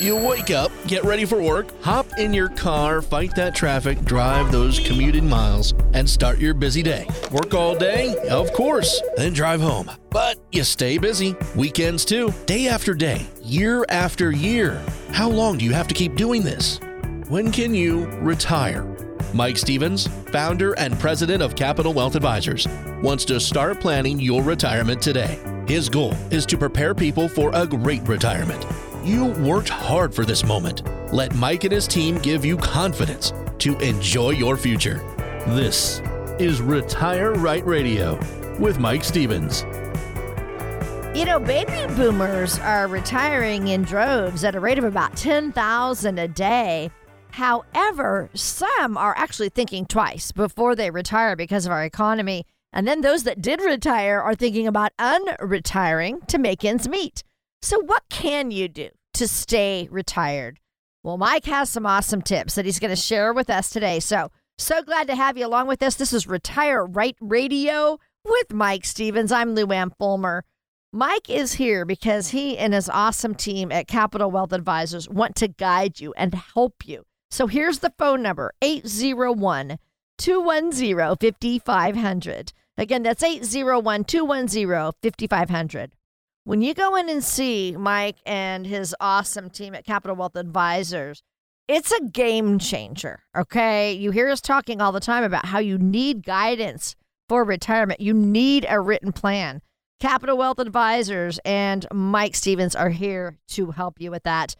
You wake up, get ready for work, hop in your car, fight that traffic, drive those commuted miles, and start your busy day. Work all day, of course, then drive home. But you stay busy. Weekends too. Day after day, year after year. How long do you have to keep doing this? When can you retire? Mike Stevens, founder and president of Capital Wealth Advisors, wants to start planning your retirement today. His goal is to prepare people for a great retirement. You worked hard for this moment. Let Mike and his team give you confidence to enjoy your future. This is Retire Right Radio with Mike Stevens. You know, baby boomers are retiring in droves at a rate of about 10,000 a day. However, some are actually thinking twice before they retire because of our economy. And then those that did retire are thinking about unretiring to make ends meet. So what can you do to stay retired? Well, Mike has some awesome tips that he's going to share with us today. So glad to have you along with us. This is Retire Right Radio with Mike Stevens. I'm Lou Ann Fulmer. Mike is here because he and his awesome team at Capital Wealth Advisors want to guide you and help you. So here's the phone number, 801-210-5500. Again, that's 801-210-5500. When you go in and see Mike and his awesome team at Capital Wealth Advisors, it's a game changer, okay? You hear us talking all the time about how you need guidance for retirement. You need a written plan. Capital Wealth Advisors and Mike Stevens are here to help you with that.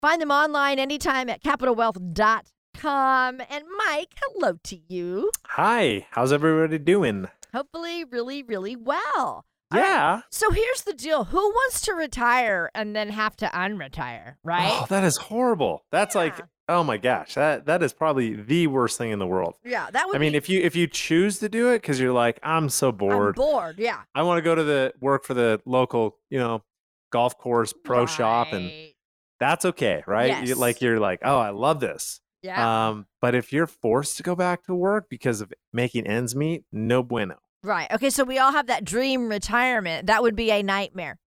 Find them online anytime at capitalwealth.com. And Mike, hello to you. Hi, how's everybody doing? Hopefully really, really well. Yeah. Right. So here's the deal. Who wants to retire and then have to unretire, right? Oh, that is horrible. That's like, oh my gosh, that is probably the worst thing in the world. Yeah, that would be. I mean, if you choose to do it because you're like, I'm so bored. I'm bored, yeah. I want to go to the work for the local, golf course pro shop, and that's okay, right? Yes. You're like, oh, I love this. Yeah. But if you're forced to go back to work because of making ends meet, no bueno. Right. Okay. So we all have that dream retirement. That would be a nightmare.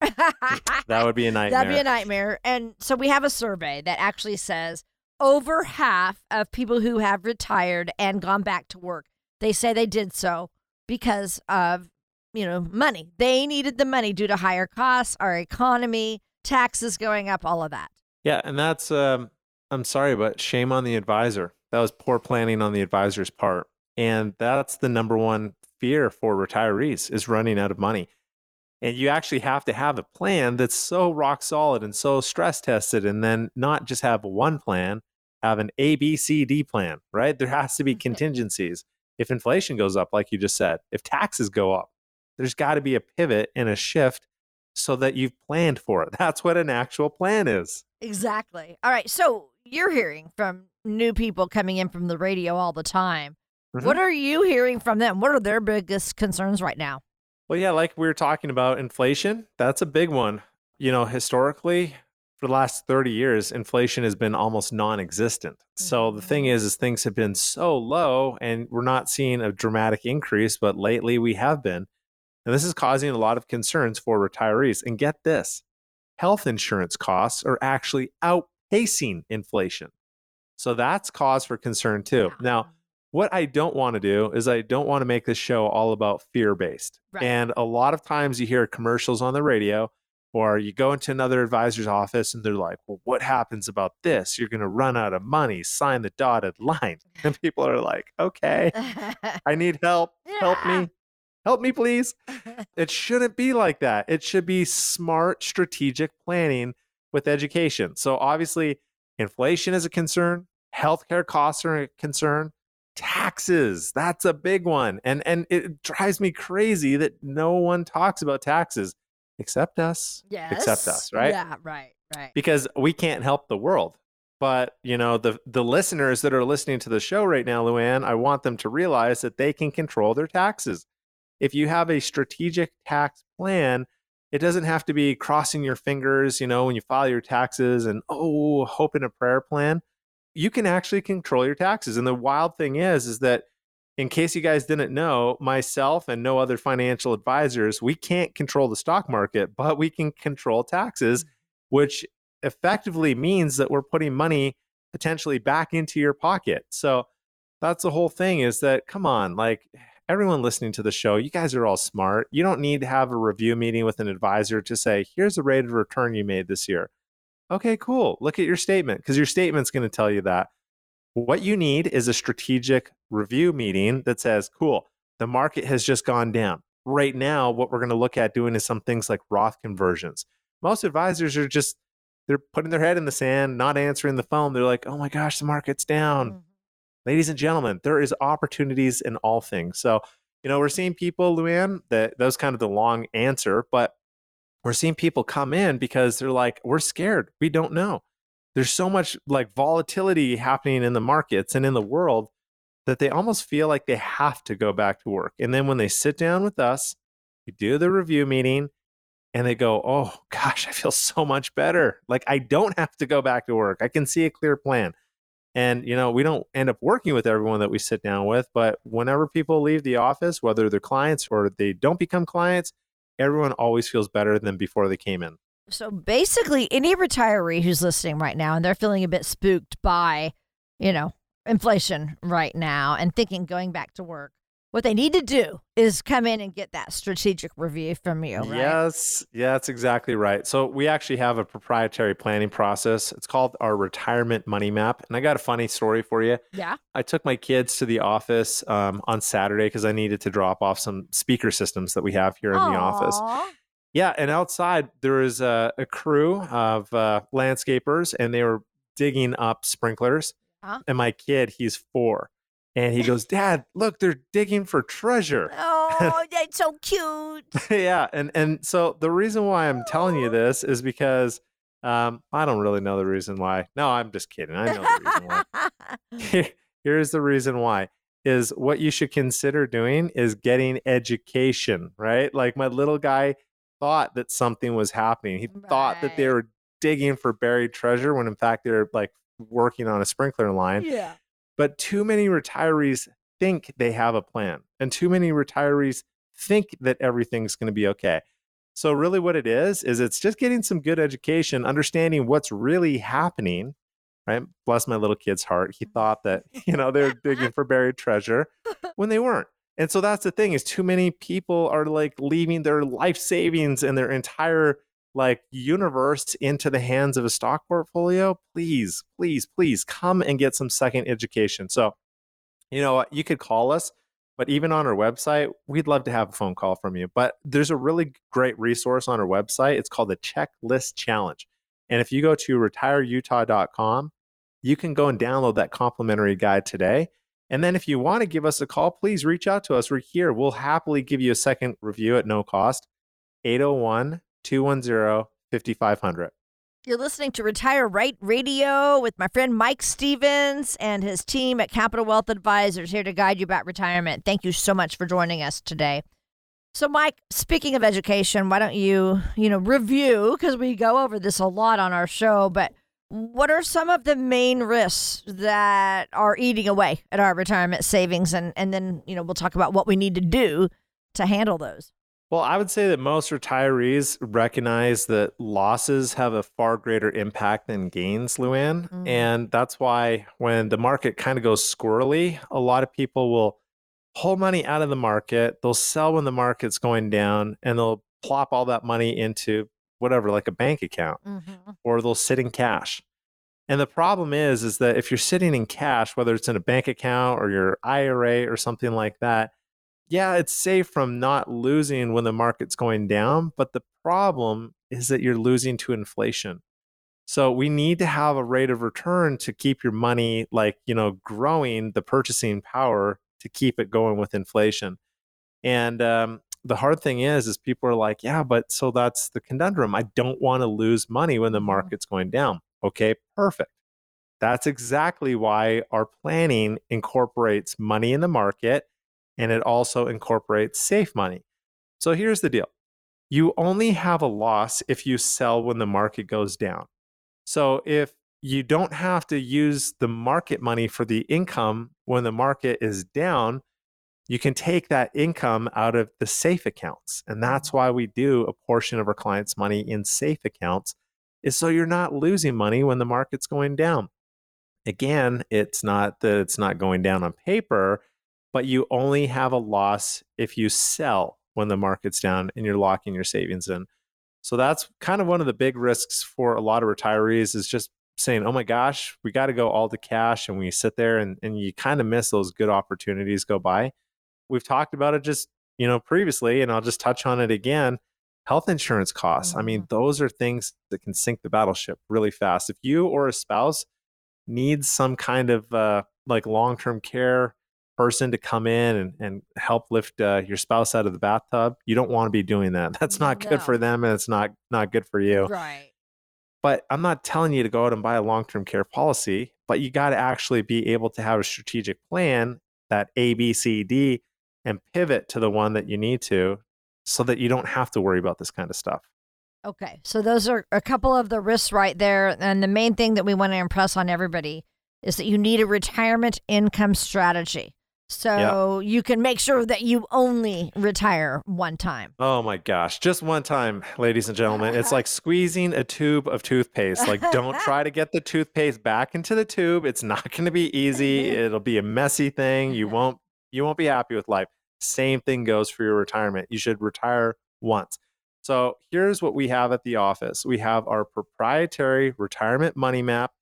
That'd be a nightmare. And so we have a survey that actually says over half of people who have retired and gone back to work, they say they did so because of, money. They needed the money due to higher costs, our economy, taxes going up, all of that. Yeah. And that's, I'm sorry, but shame on the advisor. That was poor planning on the advisor's part. And that's the number one fear for retirees is running out of money. And you actually have to have a plan that's so rock solid and so stress tested, and then not just have one plan, have an A, B, C, D plan, right? There has to be contingencies. If inflation goes up, like you just said, if taxes go up, there's got to be a pivot and a shift so that you've planned for it. That's what an actual plan is. Exactly. All right. So you're hearing from new people coming in from the radio all the time. Mm-hmm. What are you hearing from them? What are their biggest concerns right now? Well, yeah, like we were talking about inflation, that's a big one. Historically, for the last 30 years, inflation has been almost non-existent. Mm-hmm. So the thing is things have been so low and we're not seeing a dramatic increase, but lately we have been. And this is causing a lot of concerns for retirees. And get this, health insurance costs are actually outpacing inflation. So that's cause for concern too. Yeah. Now, what I don't want to do is I don't want to make this show all about fear-based. Right. And a lot of times you hear commercials on the radio or you go into another advisor's office and they're like, well, what happens about this? You're going to run out of money, sign the dotted line. And people are like, okay, I need help. Help me, please. It shouldn't be like that. It should be smart, strategic planning with education. So obviously inflation is a concern. Healthcare costs are a concern. Taxes, that's a big one. And it drives me crazy that no one talks about taxes except us. Yes. Except us, right? Yeah, right. Because we can't help the world. But, the listeners that are listening to the show right now, Luann, I want them to realize that they can control their taxes. If you have a strategic tax plan, it doesn't have to be crossing your fingers, when you file your taxes and, hope and a prayer plan. You can actually control your taxes. And the wild thing is that in case you guys didn't know, myself and no other financial advisors, we can't control the stock market, but we can control taxes, which effectively means that we're putting money potentially back into your pocket. So that's the whole thing, is that, come on, like, everyone listening to the show, you guys are all smart. You don't need to have a review meeting with an advisor to say, here's the rate of return you made this year. Okay, cool. Look at your statement, because your statement's going to tell you that. What you need is a strategic review meeting that says, cool, the market has just gone down. Right now, what we're going to look at doing is some things like Roth conversions. Most advisors are just, they're putting their head in the sand, not answering the phone. They're like, oh my gosh, the market's down. Mm-hmm. Ladies and gentlemen, there is opportunities in all things. So, you know, we're seeing people, Luann, that was kind of the long answer, but we're seeing people come in because they're like, we're scared. We don't know. There's so much like volatility happening in the markets and in the world that they almost feel like they have to go back to work. And then when they sit down with us, we do the review meeting and they go, oh gosh, I feel so much better. Like, I don't have to go back to work. I can see a clear plan. And, you know, we don't end up working with everyone that we sit down with, but whenever people leave the office, whether they're clients or they don't become clients, everyone always feels better than before they came in. So basically, any retiree who's listening right now and they're feeling a bit spooked by, you know, inflation right now and thinking going back to work, what they need to do is come in and get that strategic review from you, right? Yes. Yeah, that's exactly right. So we actually have a proprietary planning process. It's called our Retirement Money Map. And I got a funny story for you. Yeah. I took my kids to the office on Saturday because I needed to drop off some speaker systems that we have here in the office. Yeah. And outside, there is a crew of landscapers, and they were digging up sprinklers. Huh? And my kid, he's 4. And he goes, Dad, look, they're digging for treasure. Oh, that's so cute. Yeah. And so the reason why I'm telling you this is because I don't really know the reason why. No, I'm just kidding. I know the reason why. Here's the reason why, is what you should consider doing is getting education, right? Like, my little guy thought that something was happening. He thought that they were digging for buried treasure when in fact they were like working on a sprinkler line. Yeah. But too many retirees think they have a plan, and too many retirees think that everything's going to be okay. So really what it is it's just getting some good education, understanding what's really happening, right? Bless my little kid's heart. He thought that, you know, they were digging for buried treasure when they weren't. And so that's the thing, is too many people are like leaving their life savings and their entire like universe into the hands of a stock portfolio. Please, please, please come and get some second education. So, you know, you could call us, but even on our website, we'd love to have a phone call from you. But there's a really great resource on our website. It's called the Checklist Challenge. And if you go to retireutah.com, you can go and download that complimentary guide today. And then if you want to give us a call, please reach out to us. We're here. We'll happily give you a second review at no cost. 801-210-5500. You're listening to Retire Right Radio with my friend Mike Stevens and his team at Capital Wealth Advisors, here to guide you about retirement. Thank you so much for joining us today. So, Mike, speaking of education, why don't you review, because we go over this a lot on our show, but what are some of the main risks that are eating away at our retirement savings? And then, you know, we'll talk about what we need to do to handle those. Well, I would say that most retirees recognize that losses have a far greater impact than gains, Luann. Mm-hmm. And that's why when the market kind of goes squirrely, a lot of people will pull money out of the market. They'll sell when the market's going down, and they'll plop all that money into whatever, like a bank account, mm-hmm. or they'll sit in cash. And the problem is that if you're sitting in cash, whether it's in a bank account or your IRA or something like that, yeah, it's safe from not losing when the market's going down, but the problem is that you're losing to inflation. So we need to have a rate of return to keep your money, like, you know, growing the purchasing power to keep it going with inflation. And the hard thing is people are like, yeah, but so that's the conundrum. I don't want to lose money when the market's going down. Okay, perfect. That's exactly why our planning incorporates money in the market. And it also incorporates safe money. So here's the deal. You only have a loss if you sell when the market goes down. So if you don't have to use the market money for the income when the market is down, you can take that income out of the safe accounts. And that's why we do a portion of our clients' money in safe accounts, is so you're not losing money when the market's going down. Again, it's not that it's not going down on paper, but you only have a loss if you sell when the market's down and you're locking your savings in. So that's kind of one of the big risks for a lot of retirees is just saying, oh my gosh, we got to go all to cash. And we sit there and you kind of miss those good opportunities go by. We've talked about it just, previously, and I'll just touch on it again. Health insurance costs. Mm-hmm. I mean, those are things that can sink the battleship really fast. If you or a spouse needs some kind of long-term care person to come in and help lift your spouse out of the bathtub, you don't want to be doing that. That's not good for them, and it's not good for you. Right. But I'm not telling you to go out and buy a long-term care policy, but you got to actually be able to have a strategic plan that A, B, C, D, and pivot to the one that you need to so that you don't have to worry about this kind of stuff. Okay. So those are a couple of the risks right there. And the main thing that we want to impress on everybody is that you need a retirement income strategy. So you can make sure that you only retire one time. Oh my gosh. Just one time, ladies and gentlemen. It's like squeezing a tube of toothpaste. Like, don't try to get the toothpaste back into the tube. It's not going to be easy. It'll be a messy thing. You won't be happy with life. Same thing goes for your retirement. You should retire once. So here's what we have at the office. We have our proprietary retirement money map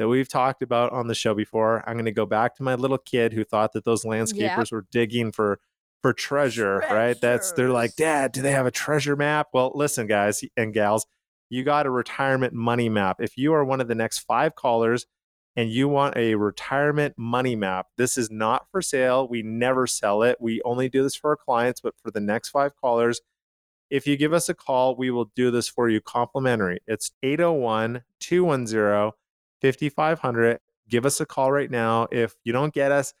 that we've talked about on the show before. I'm going to go back to my little kid who thought that those landscapers were digging for treasure, right? They're like, Dad, do they have a treasure map? Well, listen, guys and gals, you got a retirement money map. If you are one of the next 5 callers and you want a retirement money map, this is not for sale. We never sell it. We only do this for our clients, but for the next 5 callers, if you give us a call, we will do this for you complimentary. It's 801-210-5500. Give us a call right now. If you don't get us,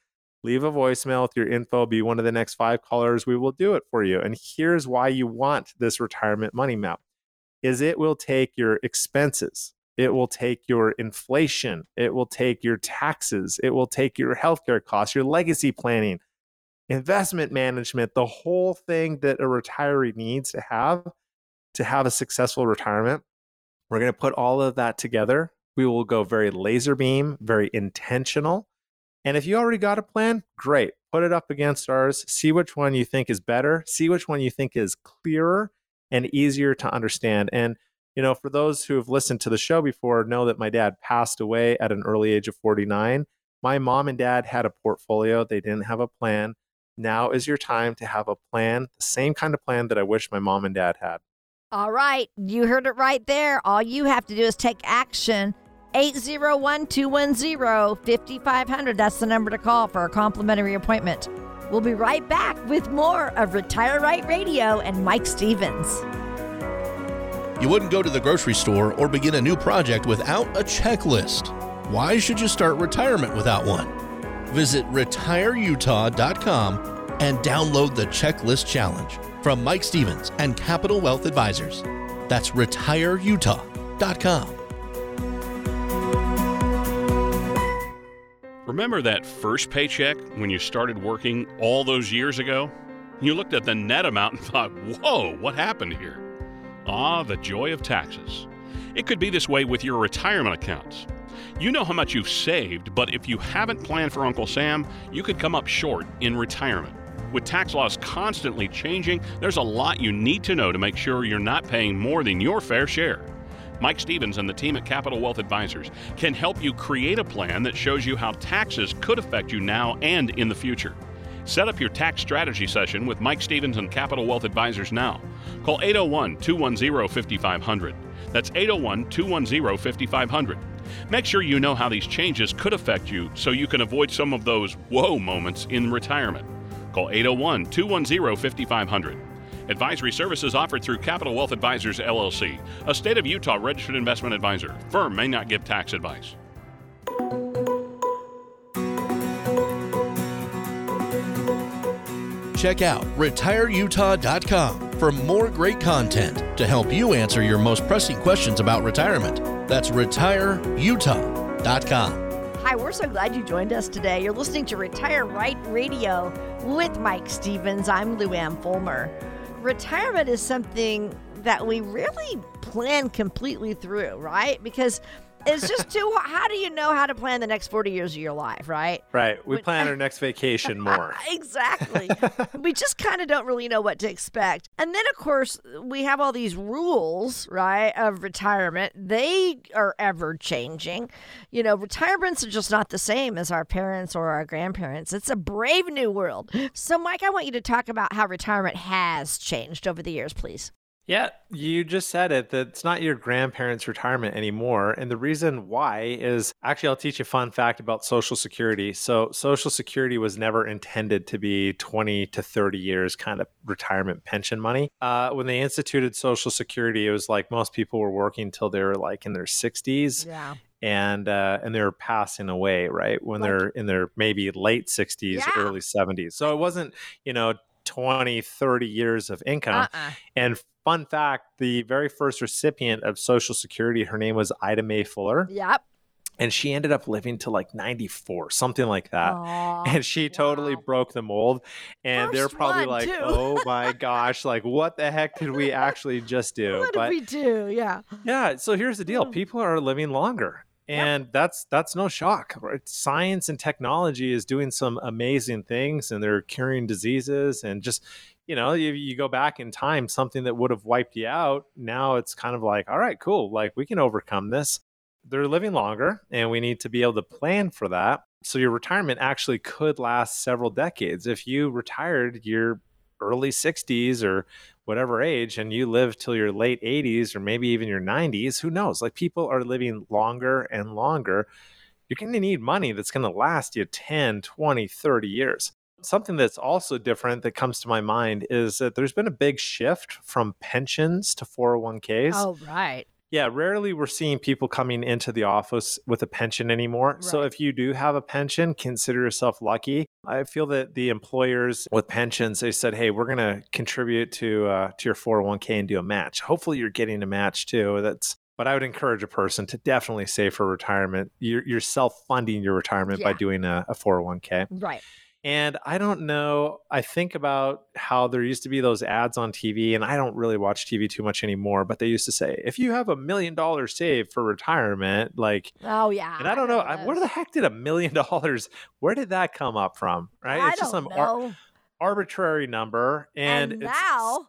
leave a voicemail with your info. Be one of the next 5 callers. We will do it for you. And here's why you want this retirement money map is it will take your expenses. It will take your inflation. It will take your taxes. It will take your healthcare costs, your legacy planning, investment management, the whole thing that a retiree needs to have a successful retirement. We're going to put all of that together. We will go very laser beam, very intentional. And if you already got a plan, great. Put it up against ours. See which one you think is better. See which one you think is clearer and easier to understand. And, for those who have listened to the show before, know that my dad passed away at an early age of 49. My mom and dad had a portfolio. They didn't have a plan. Now is your time to have a plan, the same kind of plan that I wish my mom and dad had. All right. You heard it right there. All you have to do is take action. 801-210-5500. That's the number to call for a complimentary appointment. We'll be right back with more of Retire Right Radio and Mike Stevens. You wouldn't go to the grocery store or begin a new project without a checklist. Why should you start retirement without one? Visit retireutah.com and download the Checklist Challenge from Mike Stevens and Capital Wealth Advisors. That's retireutah.com. Remember that first paycheck when you started working all those years ago? You looked at the net amount and thought, whoa, what happened here? Ah, the joy of taxes. It could be this way with your retirement accounts. You know how much you've saved, but if you haven't planned for Uncle Sam, you could come up short in retirement. With tax laws constantly changing, there's a lot you need to know to make sure you're not paying more than your fair share. Mike Stevens and the team at Capital Wealth Advisors can help you create a plan that shows you how taxes could affect you now and in the future. Set up your tax strategy session with Mike Stevens and Capital Wealth Advisors now. Call 801-210-5500. That's 801-210-5500. Make sure you know how these changes could affect you so you can avoid some of those whoa moments in retirement. Call 801-210-5500. Advisory services offered through Capital Wealth Advisors, LLC, a state of Utah registered investment advisor. Firm may not give tax advice. Check out retireutah.com for more great content to help you answer your most pressing questions about retirement. That's retireutah.com. Hi, we're so glad you joined us today. You're listening to Retire Right Radio with Mike Stevens. I'm Lou Ann Fulmer. Retirement is something that we really plan completely through, right? Because it's just too, how do you know how to plan the next 40 years of your life, right? Right. We plan our next vacation more. Exactly. We just kind of don't really know what to expect. And then, of course, we have all these rules, right, of retirement. They are ever changing. You know, retirements are just not the same as our parents or our grandparents. It's a brave new world. So, Mike, I want you to talk about how retirement has changed over the years, please. Yeah, you just said it, that it's not your grandparents' retirement anymore. And the reason why is, actually, I'll teach you a fun fact about Social Security. So Social Security was never intended to be 20 to 30 years kind of retirement pension money. When they instituted Social Security, it was like most people were working till they were like in their 60s. Yeah. And they're passing away, right? When they're in their maybe late 60s, early 70s. So it wasn't, you know, 20, 30 years of income. And fun fact, the very first recipient of Social Security, her name was Ida Mae Fuller. Yep. And she ended up living to like 94, something like that. Aww, and she totally broke the mold. And they're probably like, oh my gosh, like what the heck did we actually just do? What did we do? Yeah. Yeah. So here's the deal. People are living longer. And that's no shock. Right? Science and technology is doing some amazing things, and they're curing diseases, and just, you know, you go back in time, something that would have wiped you out. Now it's kind of like, all right, cool. Like we can overcome this. They're living longer, and we need to be able to plan for that. So your retirement actually could last several decades. If you retired your early 60s or whatever age, and you live till your late 80s or maybe even your 90s, who knows? Like people are living longer and longer. You're going to need money that's going to last you 10, 20, 30 years. Something that's also different that comes to my mind is that there's been a big shift from pensions to 401ks. Oh, right. Yeah, rarely we're seeing people coming into the office with a pension anymore. Right. So if you do have a pension, consider yourself lucky. I feel that the employers with pensions, they said, hey, we're going to contribute to your 401k and do a match. Hopefully you're getting a match too. But I would encourage a person to definitely save for retirement. You're self-funding your retirement by doing a 401k. Right. And I don't know, I think about how there used to be those ads on TV, and I don't really watch TV too much anymore, but they used to say, if you have $1 million saved for retirement, like, oh yeah. And I don't know, where the heck did $1 million, where did that come up from? Right? It's just some arbitrary number. And now,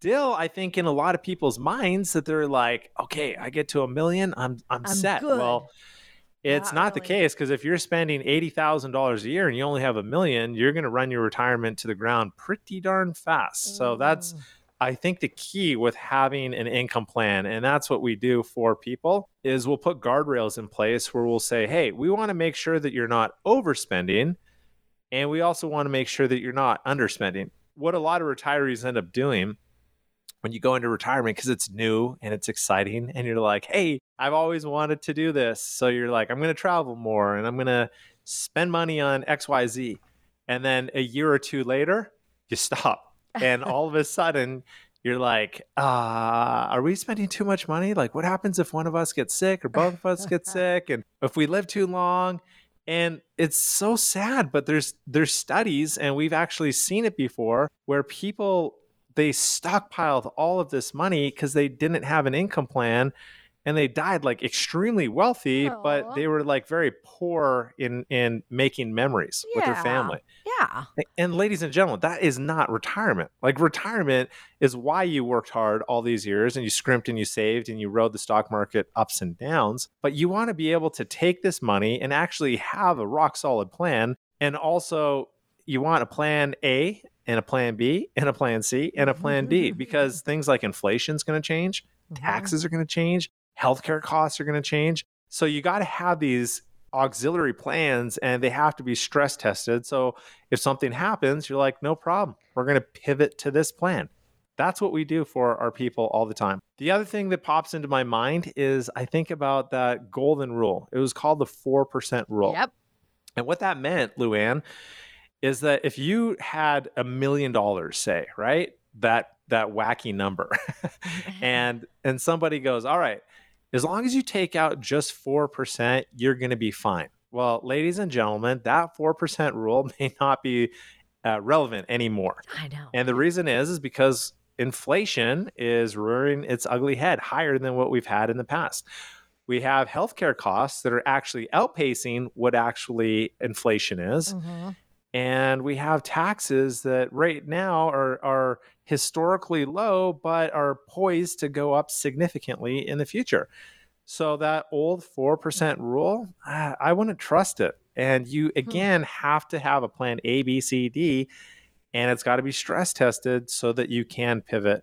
still, I think in a lot of people's minds that they're like, okay, I get to $1 million, I'm set. Good. Well, it's not really the case, because if you're spending $80,000 a year and you only have $1 million, you're going to run your retirement to the ground pretty darn fast. So that's, I think, the key with having an income plan. And that's what we do for people is we'll put guardrails in place where we'll say, hey, we want to make sure that you're not overspending. And we also want to make sure that you're not underspending. What a lot of retirees end up doing when you go into retirement, because it's new and it's exciting, and you're like, hey, I've always wanted to do this. So you're like, I'm going to travel more, and I'm going to spend money on XYZ. And then a year or two later, you stop. And all of a sudden, you're like, are we spending too much money? Like, what happens if one of us gets sick or both of us get sick? And if we live too long? And it's so sad, but there's studies, and we've actually seen it before, where people, they stockpiled all of this money because they didn't have an income plan, and they died like extremely wealthy, but they were like very poor in making memories with their family. Yeah. And ladies and gentlemen, that is not retirement. Like retirement is why you worked hard all these years, and you scrimped and you saved and you rode the stock market ups and downs, but you want to be able to take this money and actually have a rock solid plan. And also you want a plan A and a plan B and a plan C and a plan D, because things like inflation is going to change, taxes are going to change, healthcare costs are going to change. So you got to have these auxiliary plans, and they have to be stress tested. So if something happens, you're like, no problem. We're going to pivot to this plan. That's what we do for our people all the time. The other thing that pops into my mind is I think about that golden rule. It was called the 4% rule. Yep. And what that meant, Luann, is that if you had $1 million, say, right? That wacky number. and somebody goes, all right, as long as you take out just 4%, you're going to be fine. Well, ladies and gentlemen, that 4% rule may not be relevant anymore. I know. And the reason is because inflation is rearing its ugly head higher than what we've had in the past. We have healthcare costs that are actually outpacing what actually inflation is. Mm-hmm. And we have taxes that right now are historically low, but are poised to go up significantly in the future. So that old 4% rule, I wouldn't trust it. And you, again, have to have a plan A, B, C, D, and it's got to be stress tested so that you can pivot.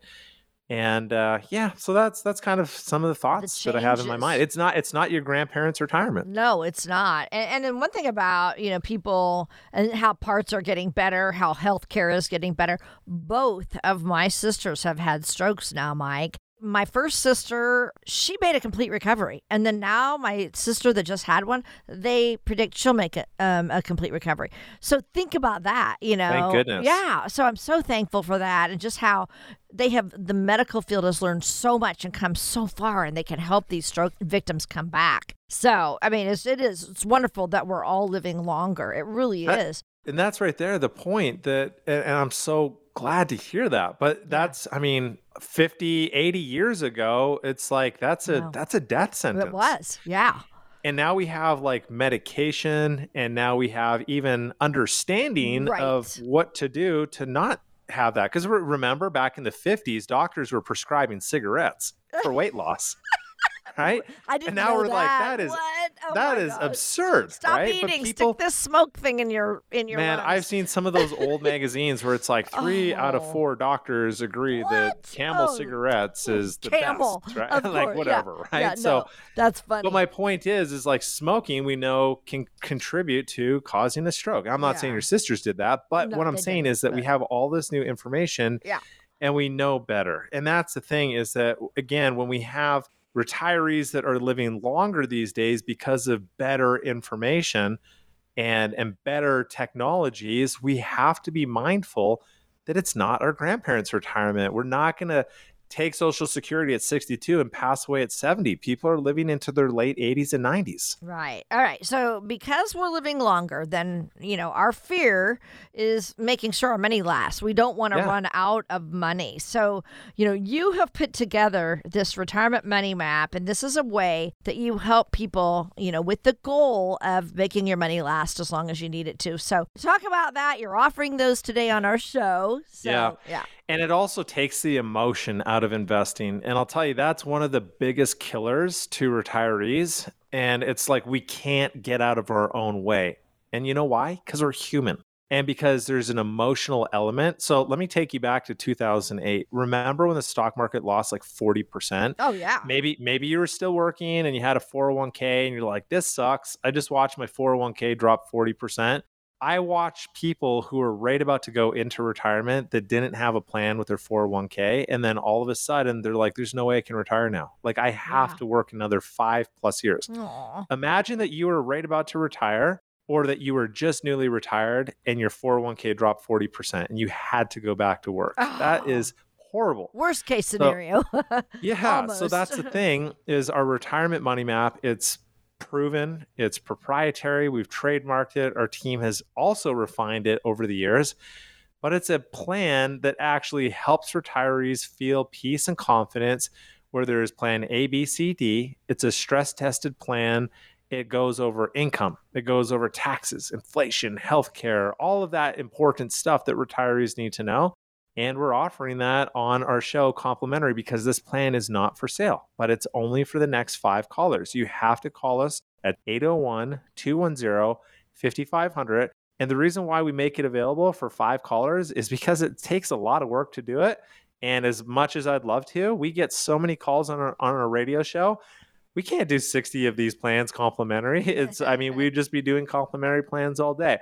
And so that's kind of some of the thoughts that I have in my mind. It's not your grandparents' retirement. No, it's not. And then one thing about, people and how parts are getting better, how healthcare is getting better. Both of my sisters have had strokes now, Mike. My first sister, she made a complete recovery. And then now my sister that just had one, they predict she'll make a complete recovery. So think about that, Thank goodness. Yeah. So I'm so thankful for that, and just how the medical field has learned so much and come so far, and they can help these stroke victims come back. So, it's wonderful that we're all living longer. It really is. And that's right there, the point that, and I'm so glad to hear that, but that's, 50, 80 years ago, it's like, that's a death sentence. It was. Yeah. And now we have medication, and now we have even understanding of what to do to not have that. Because remember back in the 50s, doctors were prescribing cigarettes for weight loss. Right? I didn't know that. And now we're like, that is absurd. Stop eating. Stick this smoke thing in your lungs. Man, I've seen some of those old magazines where it's like 3 out of 4 doctors agree that Camel cigarettes is the best, right? Of course. Whatever, right? Yeah, so that's funny. But my point is like smoking, we know, can contribute to causing a stroke. I'm not saying your sisters did that, but what I'm saying is that we have all this new information and we know better. And that's the thing, is that again, when we have retirees that are living longer these days because of better information and better technologies, we have to be mindful that it's not our grandparents' retirement. We're not going to take Social Security at 62 and pass away at 70. People are living into their late 80s and 90s. Right. All right. So because we're living longer, then, our fear is making sure our money lasts. We don't want to run out of money. So, you have put together this retirement money map, and this is a way that you help people, with the goal of making your money last as long as you need it to. So talk about that. You're offering those today on our show. So, yeah. And it also takes the emotion out of investing. And I'll tell you, that's one of the biggest killers to retirees. And it's like, we can't get out of our own way. And you know why? Because we're human. And because there's an emotional element. So let me take you back to 2008. Remember when the stock market lost like 40%? Oh, yeah. Maybe you were still working and you had a 401k and you're like, this sucks. I just watched my 401k drop 40%. I watched people who were right about to go into retirement that didn't have a plan with their 401k. And then all of a sudden they're like, there's no way I can retire now. Like I have to work another 5+ years. Aww. Imagine that you were right about to retire, or that you were just newly retired and your 401k dropped 40% and you had to go back to work. Oh. That is horrible. Worst case scenario. So, So that's the thing, is our retirement money map. It's proven, it's proprietary, we've trademarked it, our team has also refined it over the years, but it's a plan that actually helps retirees feel peace and confidence, where there is plan A, B, C, D. It's a stress-tested plan. It goes over income, it goes over taxes, inflation, healthcare, all of that important stuff that retirees need to know. And we're offering that on our show complimentary, because this plan is not for sale, but it's only for the next 5 callers. You have to call us at 801-210-5500. And the reason why we make it available for 5 callers is because it takes a lot of work to do it. And as much as I'd love to, we get so many calls on our radio show. We can't do 60 of these plans complimentary. We'd just be doing complimentary plans all day.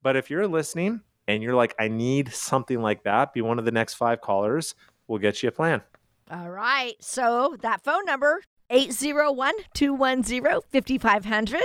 But if you're listening, and you're like, I need something like that, be one of the next 5 callers. We'll get you a plan. All right. So that phone number, 801-210-5500.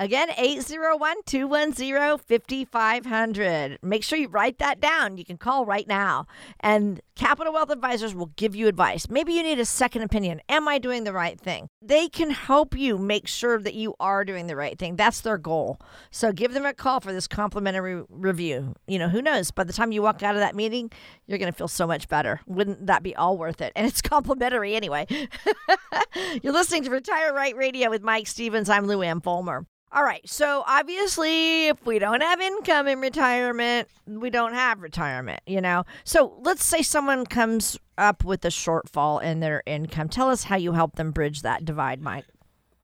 Again, 801-210-5500. Make sure you write that down. You can call right now. And Capital Wealth Advisors will give you advice. Maybe you need a second opinion. Am I doing the right thing? They can help you make sure that you are doing the right thing. That's their goal. So give them a call for this complimentary review. You know, who knows? By the time you walk out of that meeting, you're going to feel so much better. Wouldn't that be all worth it? And it's complimentary anyway. You're listening to Retire Right Radio with Mike Stevens. I'm Lou Ann Fulmer. All right, so obviously, if we don't have income in retirement, we don't have retirement, you know. So let's say someone comes up with a shortfall in their income. Tell us how you help them bridge that divide, Mike.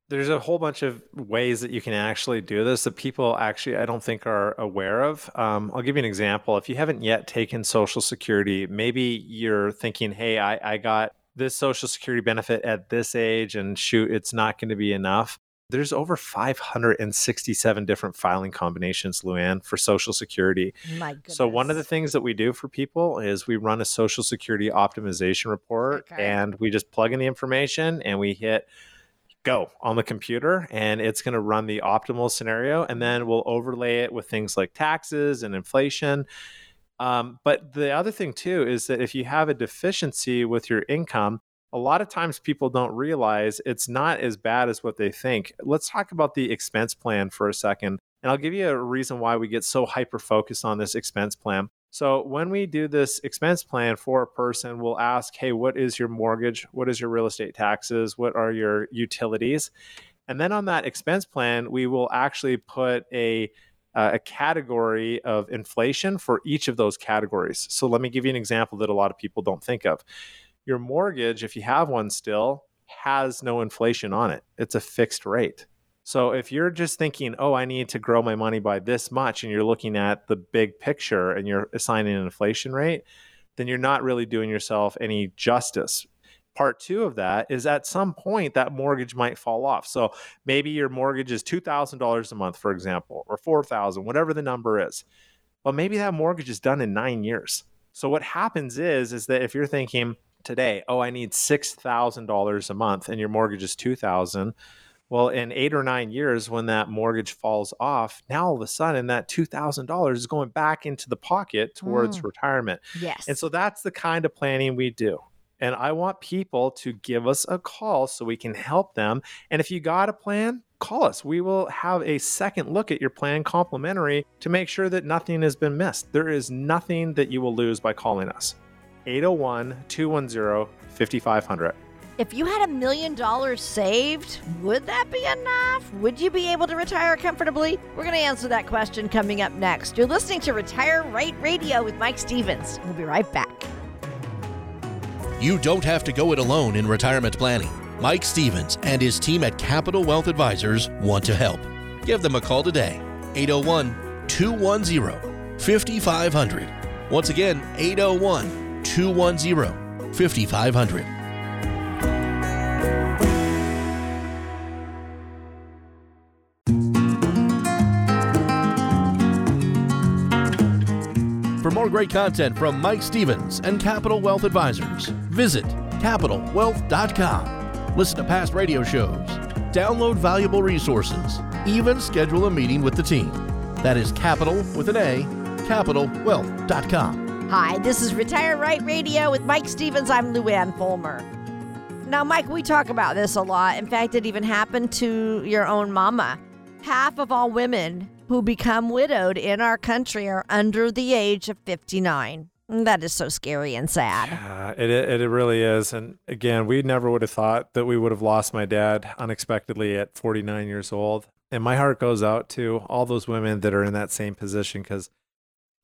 There's a whole bunch of ways that you can actually do this that people actually, I don't think, are aware of. I'll give you an example. If you haven't yet taken Social Security, maybe you're thinking, hey, I got this Social Security benefit at this age, and shoot, it's not going to be enough. There's over 567 different filing combinations, Luann, for Social Security. My goodness. So one of the things that we do for people is we run a Social Security optimization report, and we just plug in the information and we hit go on the computer, and it's going to run the optimal scenario, and then we'll overlay it with things like taxes and inflation. But the other thing too is that if you have a deficiency with your income, a lot of times people don't realize it's not as bad as what they think. Let's talk about the expense plan for a second. And I'll give you a reason why we get so hyper-focused on this expense plan. So when we do this expense plan for a person, we'll ask, hey, what is your mortgage? What is your real estate taxes? What are your utilities? And then on that expense plan, we will actually put a category of inflation for each of those categories. So let me give you an example that a lot of people don't think of. Your mortgage, if you have one still, has no inflation on it. It's a fixed rate. So if you're just thinking, oh, I need to grow my money by this much, and you're looking at the big picture and you're assigning an inflation rate, then you're not really doing yourself any justice. Part two of that is at some point that mortgage might fall off. So maybe your mortgage is $2,000 a month, for example, or $4,000, whatever the number is. Well, maybe that mortgage is done in 9 years. So what happens is that if you're thinking, today, oh, I need $6,000 a month and your mortgage is $2,000. Well, in 8 or 9 years, when that mortgage falls off, now all of a sudden that $2,000 is going back into the pocket towards retirement. Yes. And so that's the kind of planning we do. And I want people to give us a call so we can help them. And if you got a plan, call us. We will have a second look at your plan complimentary to make sure that nothing has been missed. There is nothing that you will lose by calling us. 801-210-5500. If you had $1 million saved, would that be enough? Would you be able to retire comfortably? We're going to answer that question coming up next. You're listening to Retire Right Radio with Mike Stevens. We'll be right back. You don't have to go it alone in retirement planning. Mike Stevens and his team at Capital Wealth Advisors want to help. Give them a call today, 801-210-5500. Once again, 801-210-5500. For more great content from Mike Stevens and Capital Wealth Advisors, visit capitalwealth.com. Listen to past radio shows, download valuable resources, even schedule a meeting with the team. That is Capital with an A, capitalwealth.com. Hi, this is Retire Right Radio with Mike Stevens. I'm Lou Ann Fulmer. Now, Mike, we talk about this a lot. In fact, it even happened to your own mama. Half of all women who become widowed in our country are under the age of 59. That is so scary and sad. It really is. And again, we never would have thought that we would have lost my dad unexpectedly at 49 years old. And my heart goes out to all those women that are in that same position, because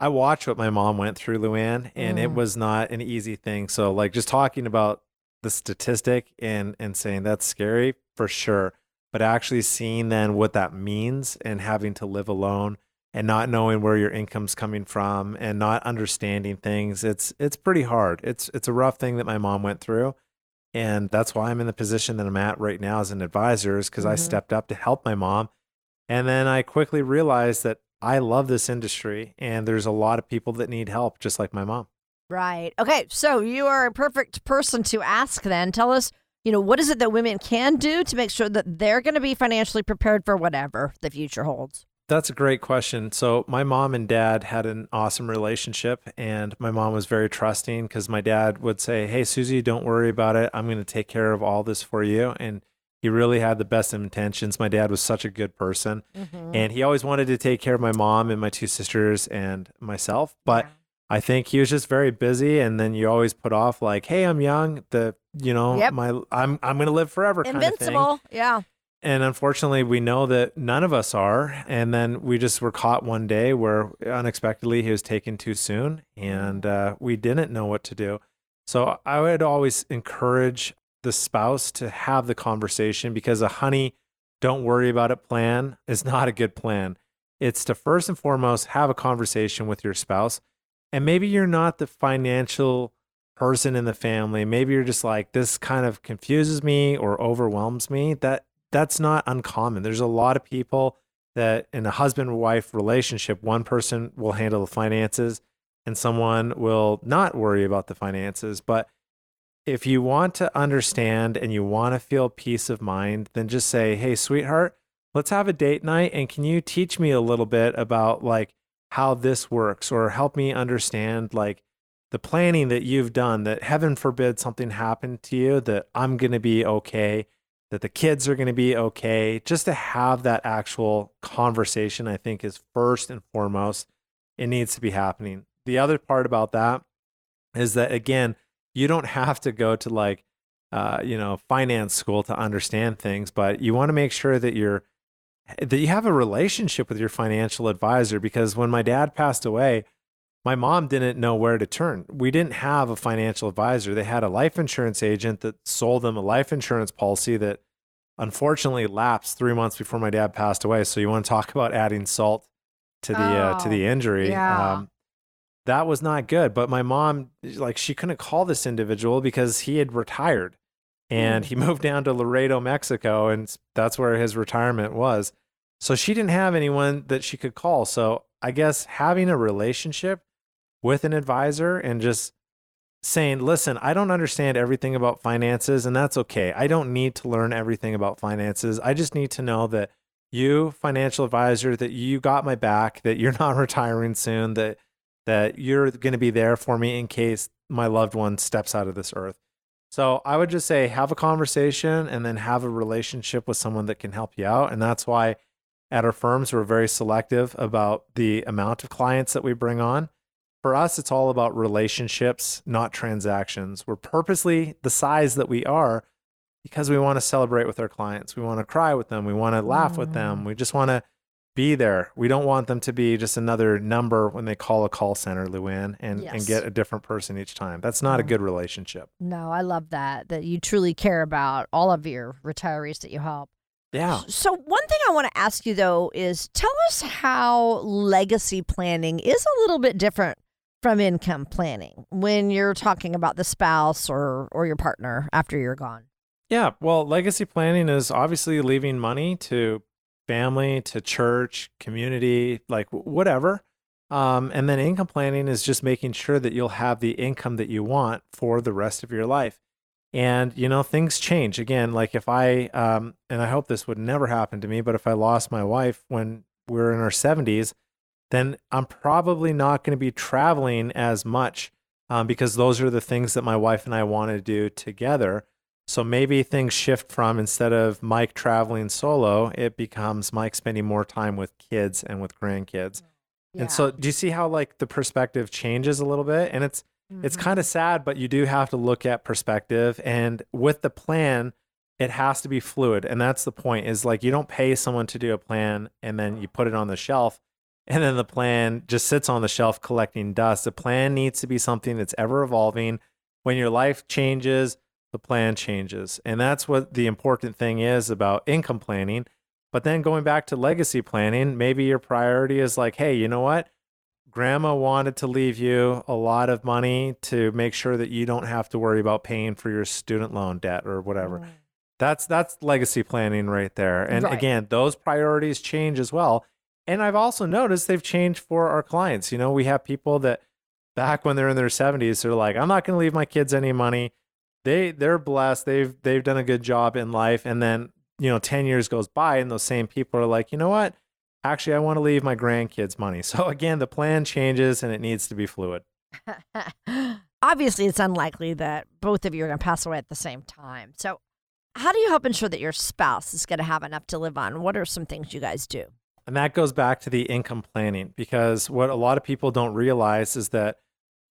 I watched what my mom went through, Luann, and it was not an easy thing. So like just talking about the statistic and saying that's scary for sure, but actually seeing then what that means and having to live alone and not knowing where your income's coming from and not understanding things, it's pretty hard. It's a rough thing that my mom went through. And that's why I'm in the position that I'm at right now as an advisor, is because I stepped up to help my mom. And then I quickly realized that I love this industry, and there's a lot of people that need help, just like my mom. Right. Okay, so you are a perfect person to ask then. Tell us you know, what is it that women can do to make sure that they're going to be financially prepared for whatever the future holds? That's a great question. So my mom and dad had an awesome relationship, and my mom was very trusting because my dad would say, hey, Susie, don't worry about it. I'm going to take care of all this for you. And he really had the best intentions. My dad was such a good person, mm-hmm. and he always wanted to take care of my mom and my two sisters and myself. But I think he was just very busy. And then you always put off like, hey, I'm young. I'm going to live forever. Invincible. Kind of thing. Yeah. And unfortunately, we know that none of us are. And then we just were caught one day where unexpectedly he was taken too soon, and we didn't know what to do. So I would always encourage the spouse to have the conversation, because a honey, don't worry about it plan is not a good plan. It's to first and foremost have a conversation with your spouse. And maybe you're not the financial person in the family. Maybe you're just like, this kind of confuses me or overwhelms me. That's not uncommon. There's a lot of people that in a husband-wife relationship, one person will handle the finances and someone will not worry about the finances. But if you want to understand and you want to feel peace of mind, then just say, hey, sweetheart, let's have a date night. And can you teach me a little bit about like how this works, or help me understand like the planning that you've done, that heaven forbid something happened to you, that I'm going to be okay, that the kids are going to be okay. Just to have that actual conversation, I think, is first and foremost. It needs to be happening. The other part about that is that, again, you don't have to go to like, finance school to understand things, but you want to make sure that you have a relationship with your financial advisor. Because when my dad passed away, my mom didn't know where to turn. We didn't have a financial advisor. They had a life insurance agent that sold them a life insurance policy that unfortunately lapsed 3 months before my dad passed away. So you want to talk about adding salt to the injury. Yeah. That was not good. But my mom, like, she couldn't call this individual because he had retired and he moved down to Laredo, Mexico, and that's where his retirement was. So she didn't have anyone that she could call. So I guess having a relationship with an advisor and just saying, listen, I don't understand everything about finances, and that's okay. I don't need to learn everything about finances. I just need to know that you, financial advisor, that you got my back, that you're not retiring soon, that you're going to be there for me in case my loved one steps out of this earth. So I would just say, have a conversation and then have a relationship with someone that can help you out. And that's why at our firms, we're very selective about the amount of clients that we bring on. For us, it's all about relationships, not transactions. We're purposely the size that we are because we want to celebrate with our clients. We want to cry with them. We want to laugh with them. We just want to be there. We don't want them to be just another number when they call a call center, Luann, and get a different person each time. That's not a good relationship. No, I love that you truly care about all of your retirees that you help. Yeah. So one thing I want to ask you, though, is tell us how legacy planning is a little bit different from income planning when you're talking about the spouse or your partner after you're gone. Yeah. Well, legacy planning is obviously leaving money to family, to church, community, like whatever. And then income planning is just making sure that you'll have the income that you want for the rest of your life. And, you know, things change again. Like if I, and I hope this would never happen to me, but if I lost my wife when we were in our 70s, then I'm probably not going to be traveling as much, because those are the things that my wife and I want to do together. So maybe things shift from, instead of Mike traveling solo, it becomes Mike spending more time with kids and with grandkids. Yeah. And so do you see how like the perspective changes a little bit? And it's kind of sad, but you do have to look at perspective. And with the plan, it has to be fluid. And that's the point, is like, you don't pay someone to do a plan and then you put it on the shelf and then the plan just sits on the shelf collecting dust. The plan needs to be something that's ever evolving. When your life changes, the plan changes. And that's what the important thing is about income planning. But then going back to legacy planning, maybe your priority is like, hey, you know what? Grandma wanted to leave you a lot of money to make sure that you don't have to worry about paying for your student loan debt or whatever. Right. That's legacy planning right there. And again, those priorities change as well. And I've also noticed they've changed for our clients. You know, we have people that back when they're in their 70s, they're like, I'm not going to leave my kids any money. they're blessed. They've done a good job in life. And then, 10 years goes by and those same people are like, you know what? Actually, I want to leave my grandkids money. So again, the plan changes and it needs to be fluid. Obviously, it's unlikely that both of you are going to pass away at the same time. So how do you help ensure that your spouse is going to have enough to live on? What are some things you guys do? And that goes back to the income planning, because what a lot of people don't realize is that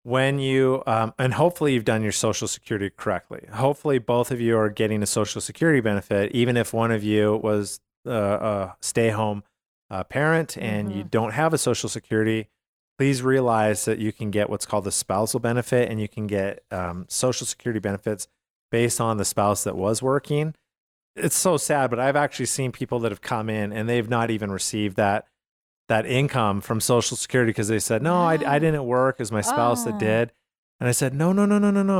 when you, and hopefully you've done your Social Security correctly. Hopefully both of you are getting a Social Security benefit, even if one of you was a stay-home parent and you don't have a Social Security. Please realize that you can get what's called the spousal benefit, and you can get Social Security benefits based on the spouse that was working. It's so sad, but I've actually seen people that have come in and they've not even received that income from Social Security because they said, no, I didn't work. It was my spouse that did. And I said, no.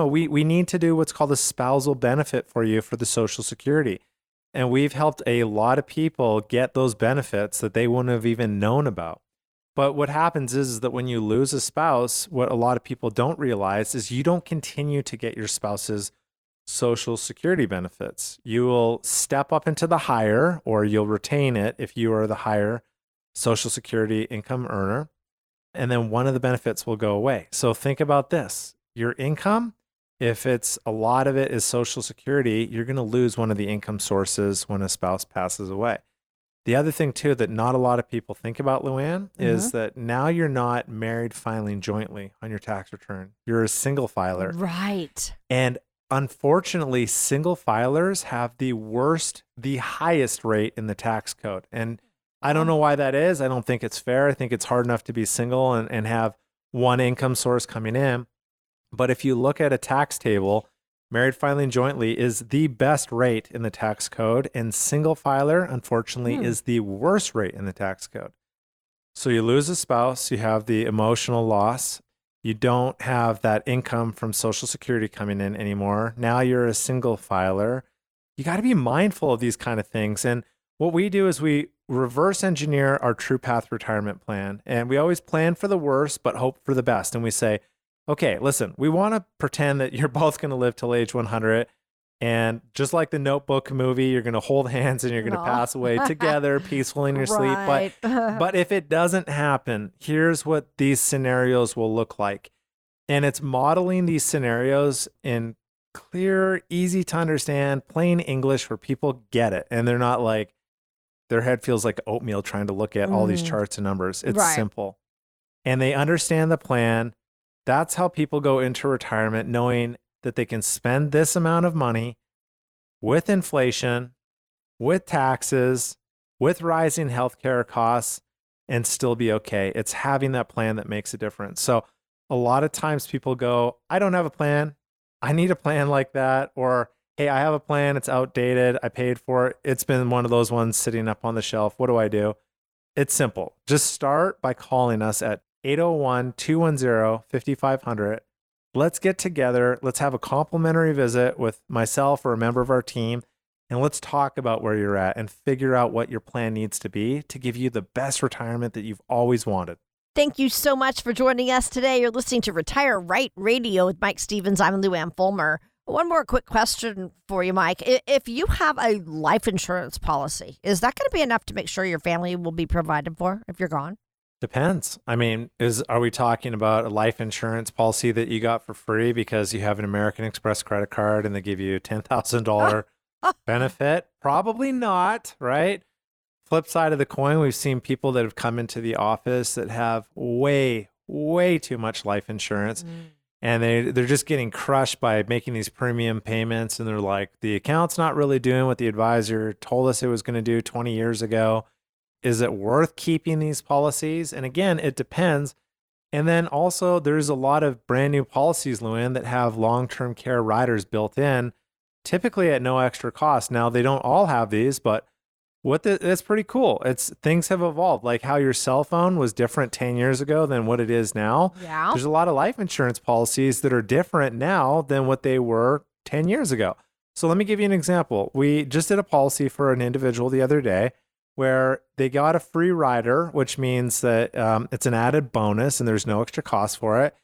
We need to do what's called a spousal benefit for you for the Social Security. And we've helped a lot of people get those benefits that they wouldn't have even known about. But what happens is that when you lose a spouse, what a lot of people don't realize is you don't continue to get your spouse's Social Security benefits. You will step up into the higher, or you'll retain it if you are the higher Social Security income earner. And then one of the benefits will go away. So think about this. Your income, if it's a lot of it is Social Security, you're going to lose one of the income sources when a spouse passes away. The other thing too that not a lot of people think about, Luann, is that now you're not married filing jointly on your tax return. You're a single filer. Right. And unfortunately, single filers have the highest rate in the tax code. And I don't know why that is. I don't think it's fair. I think it's hard enough to be single and have one income source coming in. But if you look at a tax table, married filing jointly is the best rate in the tax code, and single filer, unfortunately, is the worst rate in the tax code. So you lose a spouse, you have the emotional loss, you don't have that income from Social Security coming in anymore. Now you're a single filer. You got to be mindful of these kind of things. And what we do is we reverse engineer our TruePath retirement plan, and we always plan for the worst but hope for the best. And we say, okay, listen, we want to pretend that you're both going to live till age 100. And just like the Notebook movie, you're going to hold hands and you're going to pass away together, peacefully in your sleep. But if it doesn't happen, here's what these scenarios will look like. And it's modeling these scenarios in clear, easy to understand, plain English where people get it. And they're not like, their head feels like oatmeal trying to look at all these charts and numbers. It's simple. And they understand the plan. That's how people go into retirement, knowing that they can spend this amount of money with inflation, with taxes, with rising healthcare costs, and still be okay. It's having that plan that makes a difference. So a lot of times people go, I don't have a plan. I need a plan like that. Or, hey, I have a plan. It's outdated. I paid for it. It's been one of those ones sitting up on the shelf. What do? It's simple. Just start by calling us at 801-210-5500. Let's get together. Let's have a complimentary visit with myself or a member of our team, and let's talk about where you're at and figure out what your plan needs to be to give you the best retirement that you've always wanted. Thank you so much for joining us today. You're listening to Retire Right Radio with Mike Stevens. I'm Luann Fulmer. One more quick question for you, Mike. If you have a life insurance policy, is that going to be enough to make sure your family will be provided for if you're gone? Depends. I mean, are we talking about a life insurance policy that you got for free because you have an American Express credit card and they give you $10,000 benefit? Probably not, right? Flip side of the coin, we've seen people that have come into the office that have way, way too much life insurance, and they're just getting crushed by making these premium payments, and they're like, the account's not really doing what the advisor told us it was going to do 20 years ago. Is it worth keeping these policies? And again, it depends. And then also there's a lot of brand new policies, Luann, that have long-term care riders built in, typically at no extra cost. Now they don't all have these, but that's pretty cool. Things have evolved, like how your cell phone was different 10 years ago than what it is now. Yeah. There's a lot of life insurance policies that are different now than what they were 10 years ago. So let me give you an example. We just did a policy for an individual the other day where they got a free rider, which means that it's an added bonus and there's no extra cost for it.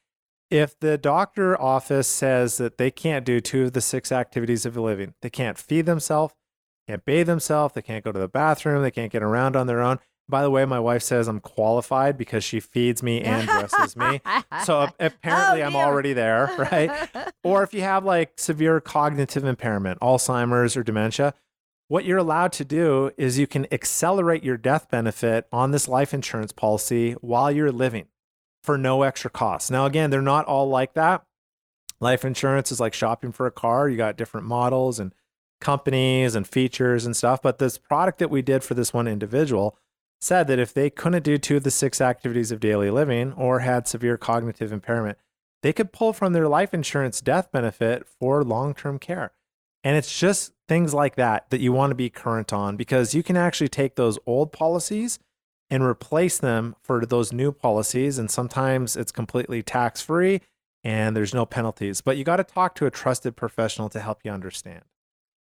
If the doctor office says that they can't do 2 of the 6 activities of living, they can't feed themselves, can't bathe themselves, they can't go to the bathroom, they can't get around on their own. By the way, my wife says I'm qualified because she feeds me and dresses me. So apparently I'm already there, right? Or if you have like severe cognitive impairment, Alzheimer's or dementia, what you're allowed to do is you can accelerate your death benefit on this life insurance policy while you're living for no extra cost. Now, again, they're not all like that. Life insurance is like shopping for a car. You got different models and companies and features and stuff. But this product that we did for this one individual said that if they couldn't do 2 of the 6 activities of daily living or had severe cognitive impairment, they could pull from their life insurance death benefit for long-term care. And it's just things like that that you want to be current on, because you can actually take those old policies and replace them for those new policies. And sometimes it's completely tax-free and there's no penalties, but you got to talk to a trusted professional to help you understand.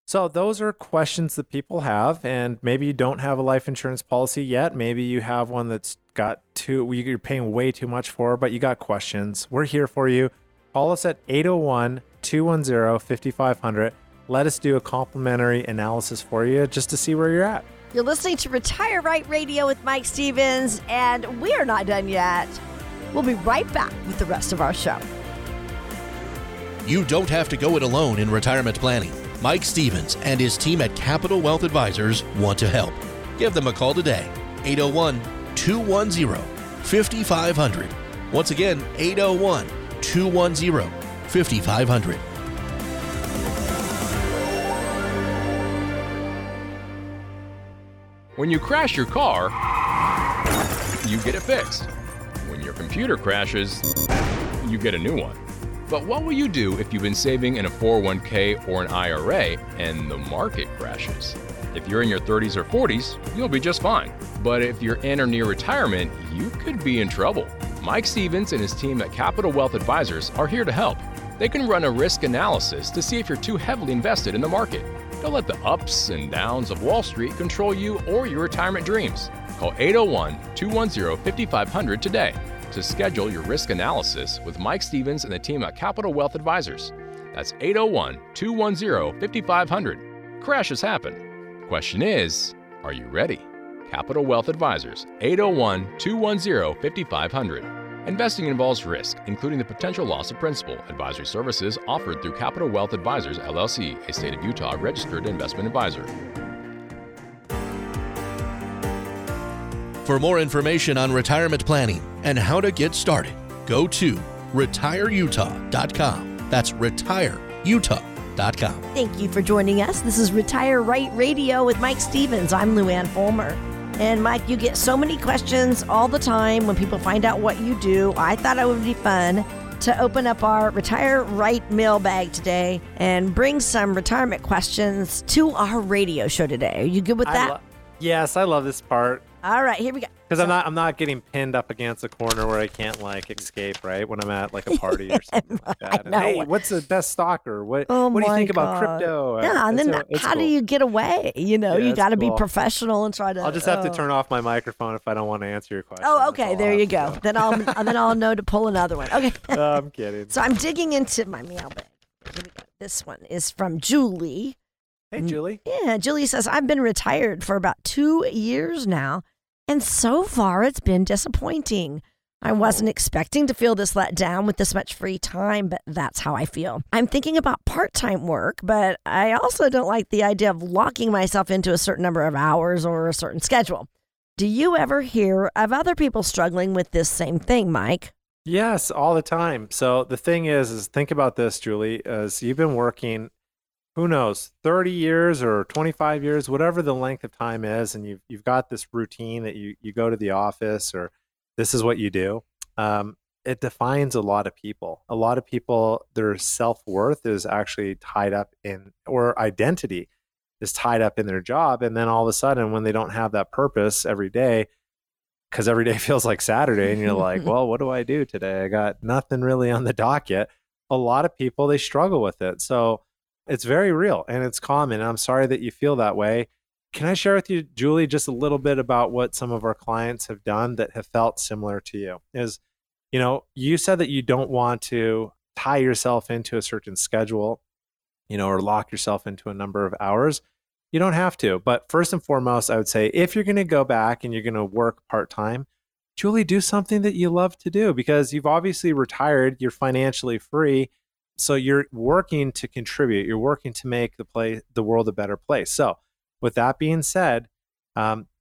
So those are questions that people have, and maybe you don't have a life insurance policy yet. Maybe you have one that's got you're paying way too much for, but you got questions. We're here for you. Call us at 801-210-5500. Let us do a complimentary analysis for you just to see where you're at. You're listening to Retire Right Radio with Mike Stevens, and we are not done yet. We'll be right back with the rest of our show. You don't have to go it alone in retirement planning. Mike Stevens and his team at Capital Wealth Advisors want to help. Give them a call today, 801-210-5500. Once again, 801-210-5500. When you crash your car, you get it fixed. When your computer crashes, you get a new one. But what will you do if you've been saving in a 401k or an IRA and the market crashes? If you're in your 30s or 40s, you'll be just fine. But if you're in or near retirement, you could be in trouble. Mike Stevens and his team at Capital Wealth Advisors are here to help. They can run a risk analysis to see if you're too heavily invested in the market. Don't let the ups and downs of Wall Street control you or your retirement dreams. Call 801-210-5500 today to schedule your risk analysis with Mike Stevens and the team at Capital Wealth Advisors. That's 801-210-5500. Crashes happen. Question is, are you ready? Capital Wealth Advisors, 801-210-5500. Investing involves risk, including the potential loss of principal. Advisory services offered through Capital Wealth Advisors, LLC, a state of Utah registered investment advisor. For more information on retirement planning and how to get started, go to retireutah.com. That's retireutah.com. Thank you for joining us. This is Retire Right Radio with Mike Stevens. I'm Luann Fulmer. And Mike, you get so many questions all the time when people find out what you do. I thought it would be fun to open up our Retire Right mailbag today and bring some retirement questions to our radio show today. Are you good with that? Yes, I love this part. All right, here we go. Because I'm not getting pinned up against a corner where I can't like escape, right? When I'm at like a party or something like that. And, hey, what's the best stock or what do you think about crypto? Yeah, and then how cool. Do you get away? You know, you got to be professional and try to. I'll just have to turn off my microphone if I don't want to answer your question. Oh, okay, there you go. Then I'll know to pull another one. Okay. I'm kidding. So I'm digging into my mailbag. Here we go. This one is from Julie. Hey, Julie. Yeah, Julie says, I've been retired for about 2 years now, and so far it's been disappointing. I wasn't expecting to feel this let down with this much free time, but that's how I feel. I'm thinking about part-time work, but I also don't like the idea of locking myself into a certain number of hours or a certain schedule. Do you ever hear of other people struggling with this same thing, Mike? Yes, all the time. So the thing is think about this, Julie, as you've been working, who knows, 30 years or 25 years, whatever the length of time is, and you've got this routine that you go to the office or this is what you do. It defines a lot of people. A lot of people, their self-worth is actually tied up in, or identity is tied up in their job. And then all of a sudden when they don't have that purpose every day, because every day feels like Saturday and you're like, well, what do I do today? I got nothing really on the docket. A lot of people, they struggle with it. So it's very real and it's common. And I'm sorry that you feel that way. Can I share with you, Julie, just a little bit about what some of our clients have done that have felt similar to you? Is You know, you said that you don't want to tie yourself into a certain schedule, you know, or lock yourself into a number of hours. You don't have to. But first and foremost, I would say if you're going to go back and you're going to work part-time, Julie, do something that you love to do, because you've obviously retired, you're financially free. So you're working to contribute, you're working to make the world a better place. So with that being said,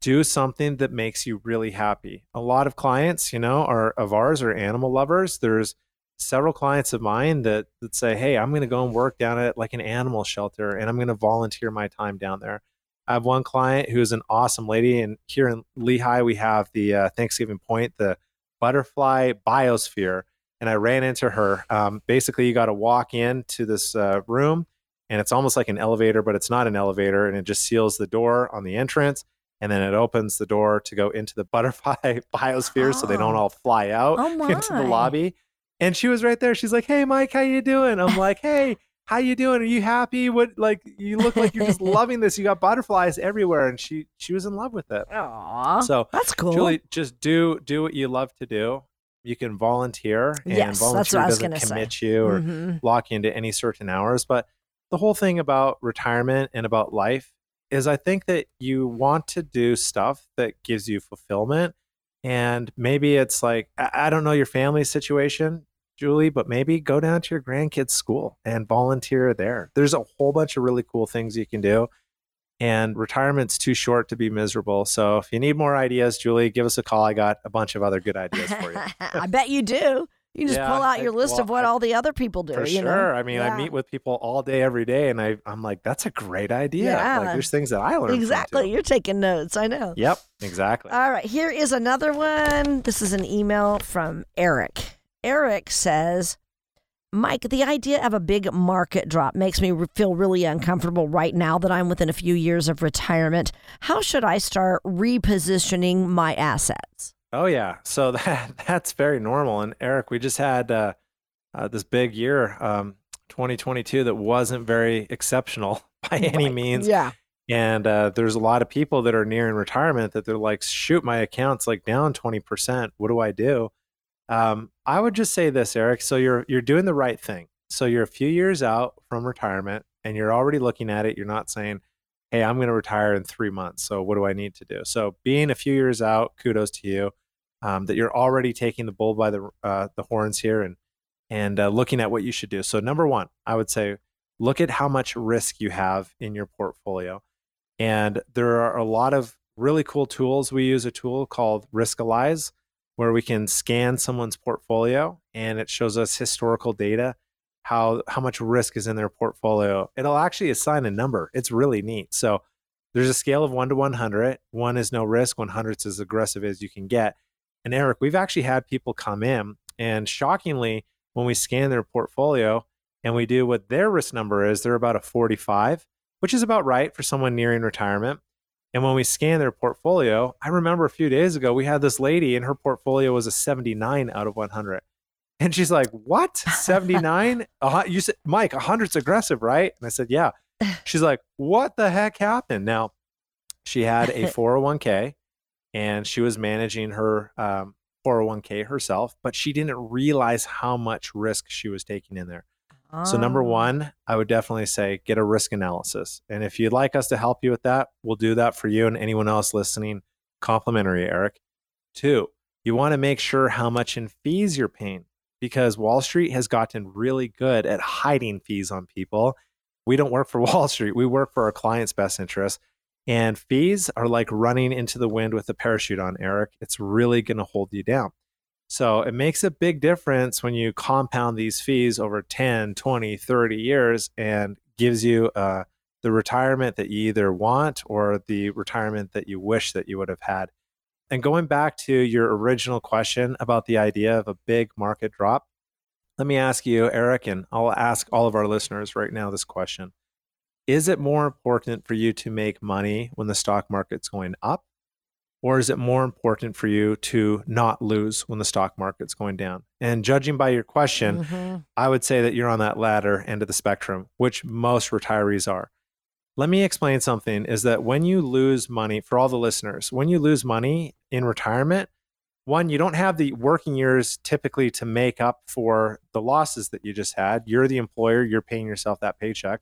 do something that makes you really happy. A lot of clients, you know, are animal lovers. There's several clients of mine that say, hey, I'm going to go and work down at like an animal shelter and I'm going to volunteer my time down there. I have one client who is an awesome lady, and here in Lehigh, we have the Thanksgiving Point, the Butterfly Biosphere, and I ran into her. Basically, you got to walk into this room, and it's almost like an elevator, but it's not an elevator, and it just seals the door on the entrance, and then it opens the door to go into the Butterfly Biosphere so they don't all fly out into the lobby. And she was right there. She's like, hey, Mike, how you doing? I'm like, hey. How you doing? Are you happy? What, like, you look like you're just loving this. You got butterflies everywhere. And she was in love with it. Aww. So that's cool. Julie, just do what you love to do. You can volunteer, and volunteer doesn't commit you or lock you into any certain hours. But the whole thing about retirement and about life is I think that you want to do stuff that gives you fulfillment. And maybe it's like, I don't know your family situation, Julie, but maybe go down to your grandkids' school and volunteer there. There's a whole bunch of really cool things you can do, and retirement's too short to be miserable. So if you need more ideas, Julie, give us a call. I got a bunch of other good ideas for you. I bet you do. You can just pull out your list of what all the other people do. For sure. I mean, I meet with people all day, every day, and I'm like, that's a great idea. Yeah. Like, there's things that I learned. Exactly. You're taking notes. I know. Yep, exactly. All right. Here is another one. This is an email from Eric. Eric says, Mike, the idea of a big market drop makes me feel really uncomfortable right now that I'm within a few years of retirement. How should I start repositioning my assets? Oh, yeah. So that's very normal. And Eric, we just had this big year, 2022, that wasn't very exceptional by any means. Yeah. And there's a lot of people that are nearing retirement that they're like, shoot, my account's like down 20%. What do I do? I would just say this, Eric. So you're doing the right thing. So you're a few years out from retirement and you're already looking at it. You're not saying, hey, I'm going to retire in 3 months. So what do I need to do? So being a few years out, kudos to you, that you're already taking the bull by the horns here and looking at what you should do. So number one, I would say, look at how much risk you have in your portfolio. And there are a lot of really cool tools. We use a tool called Riskalyze, where we can scan someone's portfolio and it shows us historical data, how much risk is in their portfolio. It'll actually assign a number. It's really neat. So there's a scale of 1 to 100. 1 is no risk. 100 is as aggressive as you can get. And Eric, we've actually had people come in, and shockingly, when we scan their portfolio and we do what their risk number is, they're about a 45, which is about right for someone nearing retirement. And when we scan their portfolio, I remember a few days ago, we had this lady and her portfolio was a 79 out of 100. And she's like, what? 79? You said, Mike, 100's aggressive, right? And I said, yeah. She's like, what the heck happened? Now, she had a 401k and she was managing her 401k herself, but she didn't realize how much risk she was taking in there. So number one, I would definitely say get a risk analysis. And if you'd like us to help you with that, we'll do that for you and anyone else listening. Complimentary, Eric. 2, you want to make sure how much in fees you're paying, because Wall Street has gotten really good at hiding fees on people. We don't work for Wall Street. We work for our clients' best interests. And fees are like running into the wind with a parachute on, Eric. It's really going to hold you down. So it makes a big difference when you compound these fees over 10, 20, 30 years and gives you the retirement that you either want or the retirement that you wish that you would have had. And going back to your original question about the idea of a big market drop, let me ask you, Eric, and I'll ask all of our listeners right now this question. Is it more important for you to make money when the stock market's going up? Or is it more important for you to not lose when the stock market's going down? And judging by your question, I would say that you're on that latter end of the spectrum, which most retirees are. Let me explain something, is that when you lose money, for all the listeners, when you lose money in retirement, one, you don't have the working years typically to make up for the losses that you just had. You're the employer, you're paying yourself that paycheck.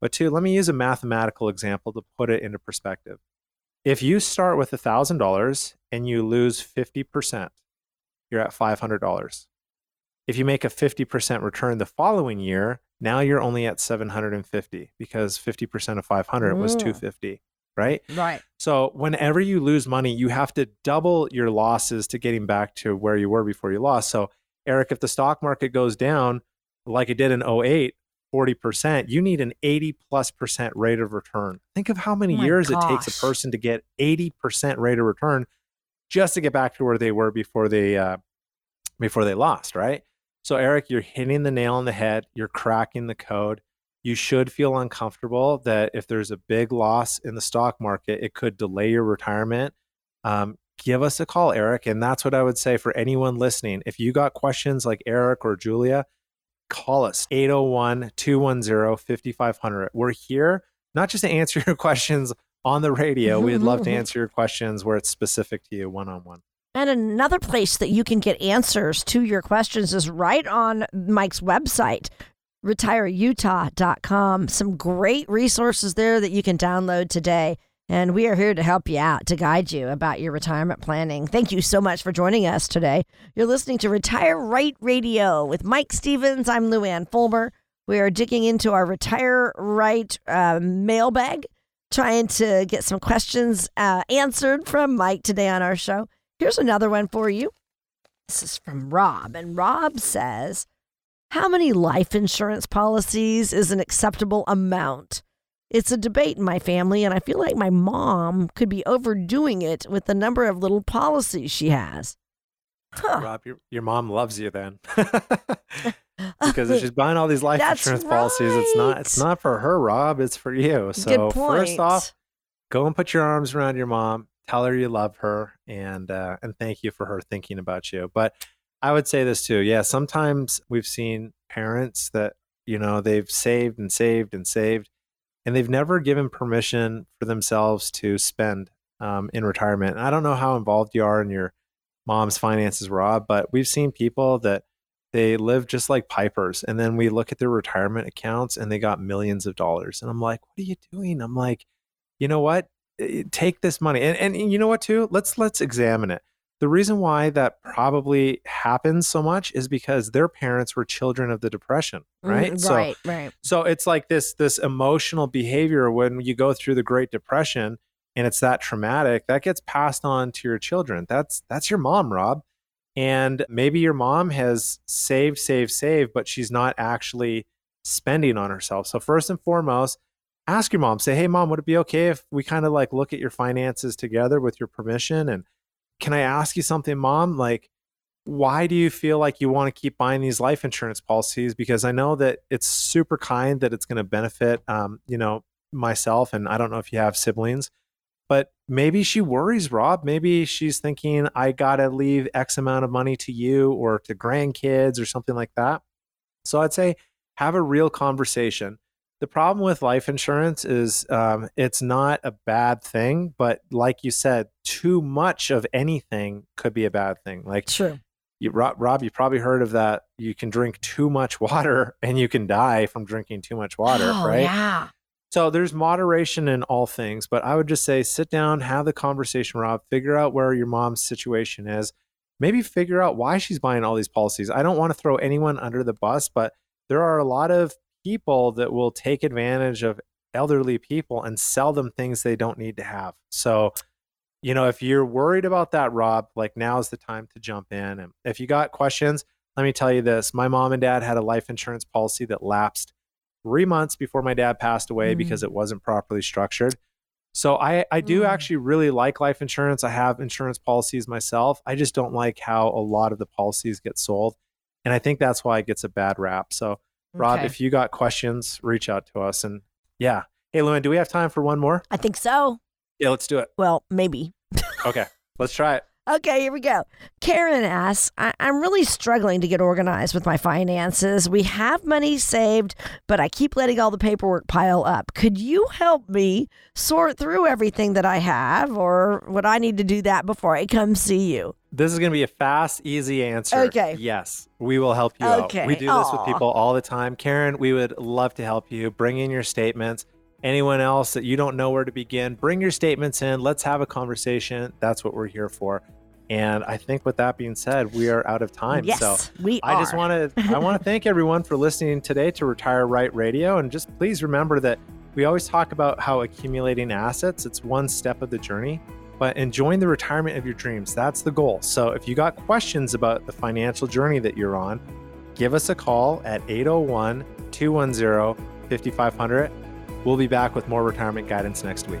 But two, let me use a mathematical example to put it into perspective. If you start with $1,000 and you lose 50%, you're at $500. If you make a 50% return the following year, now you're only at $750 because 50% of 500 was $250, right? Right. So whenever you lose money, you have to double your losses to getting back to where you were before you lost. So Eric, if the stock market goes down like it did in 08, 40%, you need an 80+% rate of return. Think of how many years it takes a person to get 80% rate of return just to get back to where they were before they lost, right? So Eric, you're hitting the nail on the head. You're cracking the code. You should feel uncomfortable that if there's a big loss in the stock market, it could delay your retirement. Give us a call, Eric. And that's what I would say for anyone listening. If you got questions like Eric or Julia, call us 801-210-5500. We're here not just to answer your questions on the radio. We'd love to answer your questions where it's specific to you one-on-one. And another place that you can get answers to your questions is right on Mike's website, retireutah.com. Some great resources there that you can download today. And we are here to help you out, to guide you about your retirement planning. Thank you so much for joining us today. You're listening to Retire Right Radio with Mike Stevens. I'm Lou Ann Fulmer. We are digging into our Retire Right mailbag, trying to get some questions answered from Mike today on our show. Here's another one for you. This is from Rob. And Rob says, how many life insurance policies is an acceptable amount? It's a debate in my family, and I feel like my mom could be overdoing it with the number of little policies she has. Huh. Rob, your mom loves you then. Because if she's buying all these life insurance policies, it's not for her, Rob. It's for you. So first off, go and put your arms around your mom. Tell her you love her, and thank you for her thinking about you. But I would say this too. Yeah, sometimes we've seen parents that, you know, they've saved and saved and saved, and they've never given permission for themselves to spend in retirement. And I don't know how involved you are in your mom's finances, Rob, but we've seen people that they live just like pipers. And then we look at their retirement accounts and they got millions of dollars. And I'm like, what are you doing? I'm like, you know what? Take this money. And you know what too? Let's examine it. The reason why that probably happens so much is because their parents were children of the Depression, right? Right. So it's like this emotional behavior when you go through the Great Depression and it's that traumatic, that gets passed on to your children. That's your mom, Rob. And maybe your mom has saved, but she's not actually spending on herself. So first and foremost, ask your mom, say, hey, mom, would it be okay if we kind of like look at your finances together with your permission? And can I ask you something, mom? Like, why do you feel like you want to keep buying these life insurance policies? Because I know that it's super kind that it's going to benefit, you know, myself. And I don't know if you have siblings, but maybe she worries, Rob. Maybe she's thinking, I got to leave X amount of money to you or to grandkids or something like that. So I'd say have a real conversation. The problem with life insurance is it's not a bad thing, but like you said, too much of anything could be a bad thing. Like, sure. Rob, you probably heard of that. You can drink too much water and you can die from drinking too much water, right? Yeah. So there's moderation in all things, but I would just say sit down, have the conversation, Rob, figure out where your mom's situation is. Maybe figure out why she's buying all these policies. I don't want to throw anyone under the bus, but there are a lot of people that will take advantage of elderly people and sell them things they don't need to have. So, you know, if you're worried about that, Rob, like now's the time to jump in. And if you got questions, let me tell you this. My mom and dad had a life insurance policy that lapsed 3 months before my dad passed away because it wasn't properly structured. So I do actually really like life insurance. I have insurance policies myself. I just don't like how a lot of the policies get sold. And I think that's why it gets a bad rap. So Rob, if you got questions, reach out to us. And yeah. Hey, Luann, do we have time for one more? I think so. Yeah, let's do it. Well, maybe. Okay, let's try it. Okay, here we go. Karen asks, I'm really struggling to get organized with my finances. We have money saved, but I keep letting all the paperwork pile up. Could you help me sort through everything that I have, or would I need to do that before I come see you? This is going to be a fast, easy answer. Okay. Yes, we will help you out. We do this with people all the time. Karen, we would love to help you. Bring in your statements. Anyone else that you don't know where to begin, bring your statements in. Let's have a conversation. That's what we're here for. And I think with that being said, we are out of time. Yes, so we are. I want to thank everyone for listening today to Retire Right Radio. And just please remember that we always talk about how accumulating assets, it's one step of the journey, but enjoying the retirement of your dreams, that's the goal. So if you got questions about the financial journey that you're on, give us a call at 801-210-5500. We'll be back with more retirement guidance next week.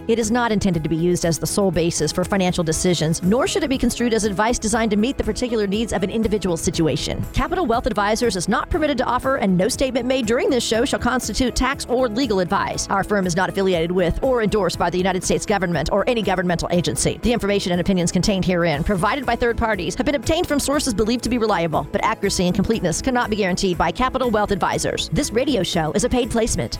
It is not intended to be used as the sole basis for financial decisions, nor should it be construed as advice designed to meet the particular needs of an individual situation. Capital Wealth Advisors is not permitted to offer, and no statement made during this show shall constitute tax or legal advice. Our firm is not affiliated with or endorsed by the United States government or any governmental agency. The information and opinions contained herein, provided by third parties, have been obtained from sources believed to be reliable, but accuracy and completeness cannot be guaranteed by Capital Wealth Advisors. This radio show is a paid placement.